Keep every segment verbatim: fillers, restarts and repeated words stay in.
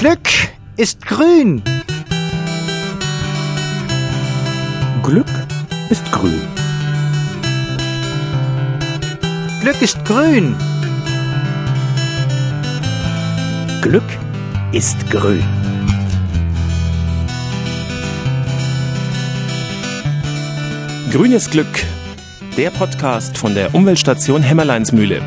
Glück ist grün. Glück ist grün. Glück ist grün. Glück ist grün. Grünes Glück, der Podcast von der Umweltstation Hämmerleinsmühle.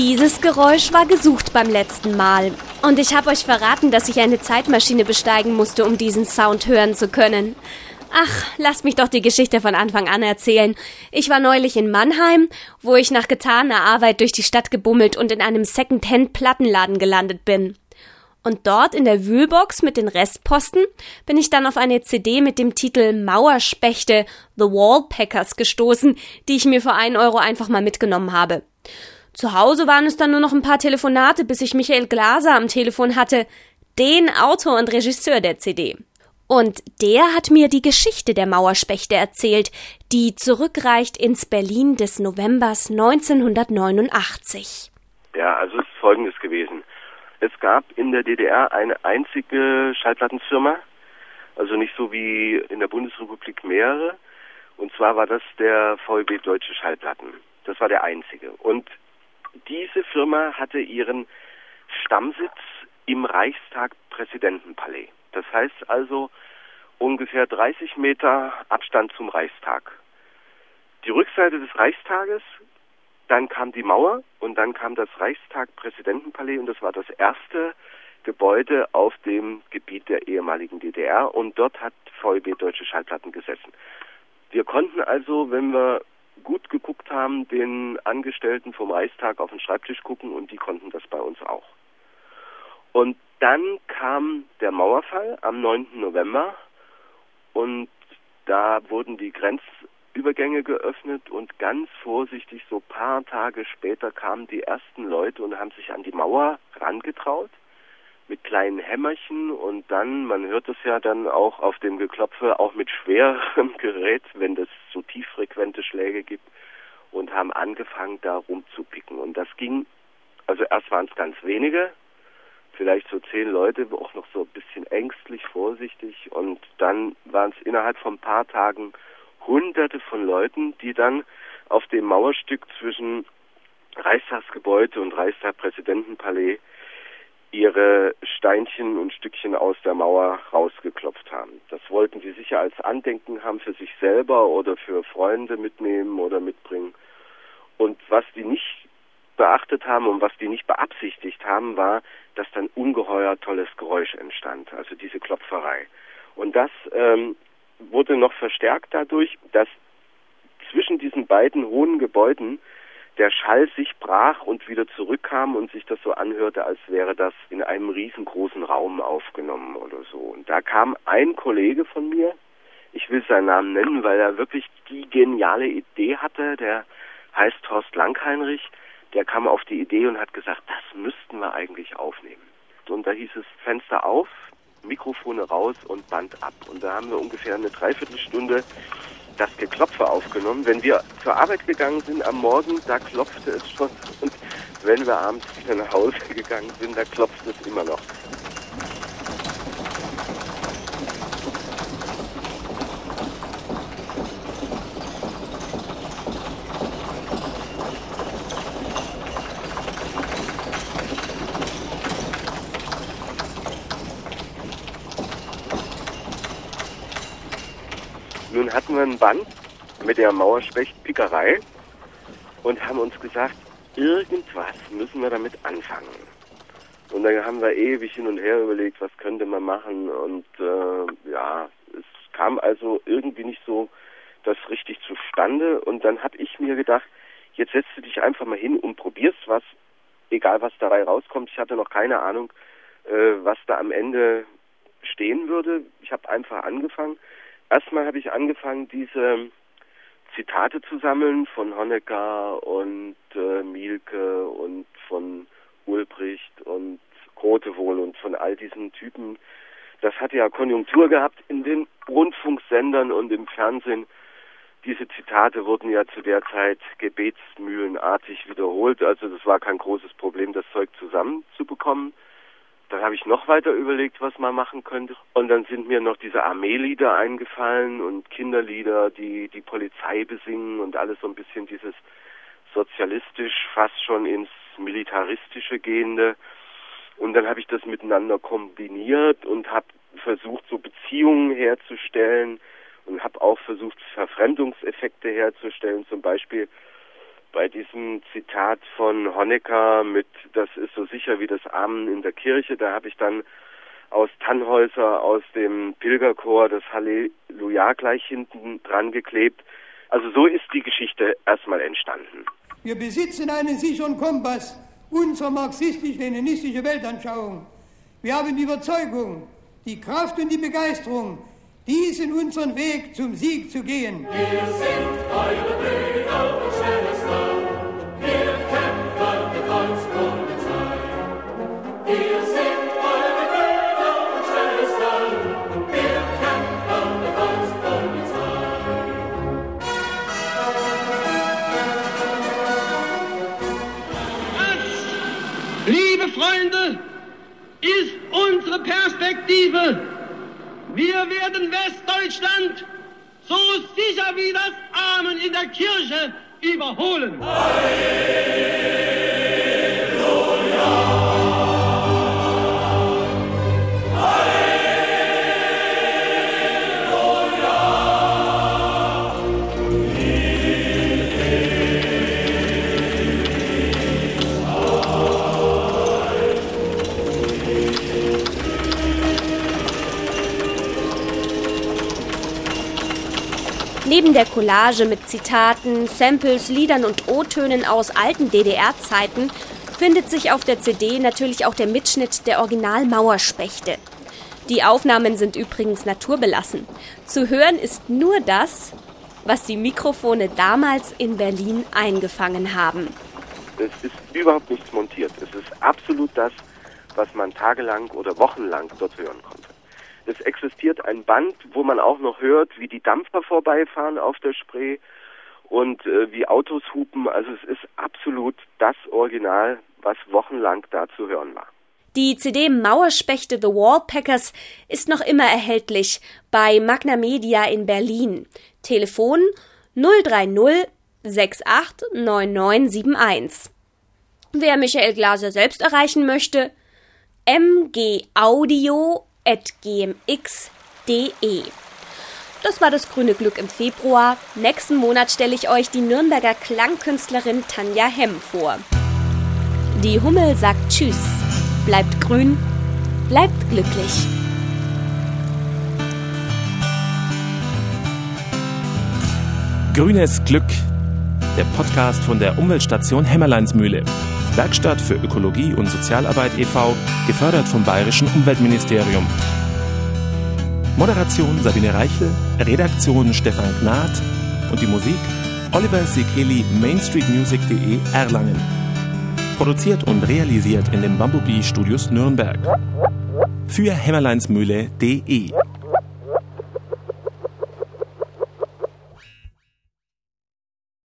Dieses Geräusch war gesucht beim letzten Mal. Und ich habe euch verraten, dass ich eine Zeitmaschine besteigen musste, um diesen Sound hören zu können. Ach, lasst mich doch die Geschichte von Anfang an erzählen. Ich war neulich in Mannheim, wo ich nach getaner Arbeit durch die Stadt gebummelt und in einem Second-Hand-Plattenladen gelandet bin. Und dort in der Wühlbox mit den Restposten bin ich dann auf eine C D mit dem Titel Mauerspechte – The Wallpackers gestoßen, die ich mir für einen Euro einfach mal mitgenommen habe. Zu Hause waren es dann nur noch ein paar Telefonate, bis ich Michael Glaser am Telefon hatte, den Autor und Regisseur der C D. Und der hat mir die Geschichte der Mauerspechte erzählt, die zurückreicht ins Berlin des Novembers neunzehnhundertneunundachtzig. Ja, also es ist Folgendes gewesen. Es gab in der D D R eine einzige Schallplattenfirma, also nicht so wie in der Bundesrepublik mehrere. Und zwar war das der V E B Deutsche Schallplatten. Das war der einzige. Und diese Firma hatte ihren Stammsitz im Reichstag-Präsidentenpalais. Das heißt also ungefähr dreißig Meter Abstand zum Reichstag. Die Rückseite des Reichstages, dann kam die Mauer und dann kam das Reichstag-Präsidentenpalais und das war das erste Gebäude auf dem Gebiet der ehemaligen D D R und dort hat V E B Deutsche Schallplatten gesessen. Wir konnten also, wenn wir gut geguckt haben, den Angestellten vom Reichstag auf den Schreibtisch gucken und die konnten das bei uns auch. Und dann kam der Mauerfall am neunten November und da wurden die Grenzübergänge geöffnet und ganz vorsichtig, so ein paar Tage später, kamen die ersten Leute und haben sich an die Mauer rangetraut mit kleinen Hämmerchen und dann, man hört es ja dann auch auf dem Geklopfe, auch mit schwerem Gerät, wenn es so tieffrequente Schläge gibt, und haben angefangen, da rumzupicken. Und das ging, also erst waren es ganz wenige, vielleicht so zehn Leute, auch noch so ein bisschen ängstlich, vorsichtig, und dann waren es innerhalb von ein paar Tagen Hunderte von Leuten, die dann auf dem Mauerstück zwischen Reichstagsgebäude und Reichstagpräsidentenpalais ihre Steinchen und Stückchen aus der Mauer rausgeklopft haben. Das wollten sie sicher als Andenken haben für sich selber oder für Freunde mitnehmen oder mitbringen. Und was die nicht beachtet haben und was die nicht beabsichtigt haben, war, dass dann ungeheuer tolles Geräusch entstand, also diese Klopferei. Und das ähm, wurde noch verstärkt dadurch, dass zwischen diesen beiden hohen Gebäuden der Schall sich brach und wieder zurückkam und sich das so anhörte, als wäre das in einem riesengroßen Raum aufgenommen oder so. Und da kam ein Kollege von mir, ich will seinen Namen nennen, weil er wirklich die geniale Idee hatte, der heißt Horst Langheinrich, der kam auf die Idee und hat gesagt, das müssten wir eigentlich aufnehmen. Und da hieß es, Fenster auf, Mikrofone raus und Band ab. Und da haben wir ungefähr eine Dreiviertelstunde das Geklopfe aufgenommen. Wenn wir zur Arbeit gegangen sind am Morgen, da klopfte es schon. Und wenn wir abends wieder nach Hause gegangen sind, da klopft es immer noch. Nun hatten wir ein Band mit der Mauerspecht-Pickerei und haben uns gesagt, irgendwas müssen wir damit anfangen. Und dann haben wir ewig hin und her überlegt, was könnte man machen. Und äh, ja, es kam also irgendwie nicht so das richtig zustande. Und dann habe ich mir gedacht, jetzt setzt du dich einfach mal hin und probierst was, egal was dabei rauskommt. Ich hatte noch keine Ahnung, äh, was da am Ende stehen würde. Ich habe einfach angefangen. Erstmal habe ich angefangen, diese Zitate zu sammeln von Honecker und äh, Mielke und von Ulbricht und von all diesen Typen, das hat ja Konjunktur gehabt in den Rundfunksendern und im Fernsehen. Diese Zitate wurden ja zu der Zeit gebetsmühlenartig wiederholt, also das war kein großes Problem, das Zeug zusammenzubekommen. Dann habe ich noch weiter überlegt, was man machen könnte. Und dann sind mir noch diese Armeelieder eingefallen und Kinderlieder, die die Polizei besingen und alles so ein bisschen dieses sozialistisch, fast schon ins Militaristische gehende. Und dann habe ich das miteinander kombiniert und habe versucht, so Beziehungen herzustellen und habe auch versucht, Verfremdungseffekte herzustellen, zum Beispiel bei diesem Zitat von Honecker mit "Das ist so sicher wie das Amen in der Kirche", da habe ich dann aus Tannhäuser, aus dem Pilgerchor das Halleluja gleich hinten dran geklebt. Also so ist die Geschichte erstmal entstanden. Wir besitzen einen sicheren Kompass unserer marxistisch-leninistischen Weltanschauung. Wir haben die Überzeugung, die Kraft und die Begeisterung, diesen unseren Weg zum Sieg zu gehen. Wir sind eure Brüder und schnelles Land. Wir kämpfen die Volkspolizei. Wir sind eure Brüder und schnelles Land. Wir kämpfen die Volkspolizei. Das, liebe Freunde, ist unsere Perspektive. Wir werden Westdeutschland so sicher wie das Amen in der Kirche überholen. Halleluja! Halleluja! Neben der Collage mit Zitaten, Samples, Liedern und O-Tönen aus alten D D R-Zeiten findet sich auf der C D natürlich auch der Mitschnitt der Original-Mauerspechte. Die Aufnahmen sind übrigens naturbelassen. Zu hören ist nur das, was die Mikrofone damals in Berlin eingefangen haben. Es ist überhaupt nichts montiert. Es ist absolut das, was man tagelang oder wochenlang dort hören konnte. Es existiert ein Band, wo man auch noch hört, wie die Dampfer vorbeifahren auf der Spree und äh, wie Autos hupen. Also es ist absolut das Original, was wochenlang da zu hören war. Die C D Mauerspechte The Wallpackers ist noch immer erhältlich bei Magna Media in Berlin. Telefon null drei null sechs acht neun neun sieben eins. Wer Michael Glaser selbst erreichen möchte, M G Audio at g m x punkt d e. Das war das grüne Glück im Februar. Nächsten Monat stelle ich euch die Nürnberger Klangkünstlerin Tanja Hemm vor. Die Hummel sagt Tschüss. Bleibt grün, bleibt glücklich. Grünes Glück, der Podcast von der Umweltstation Hämmerleinsmühle. Werkstatt für Ökologie und Sozialarbeit e V, gefördert vom Bayerischen Umweltministerium. Moderation Sabine Reichel, Redaktion Stefan Gnadt und die Musik Oliver Sikeli, Mainstreetmusic punkt d e, Erlangen. Produziert und realisiert in den Bambubi Studios Nürnberg. Für Hämmerleinsmühle punkt d e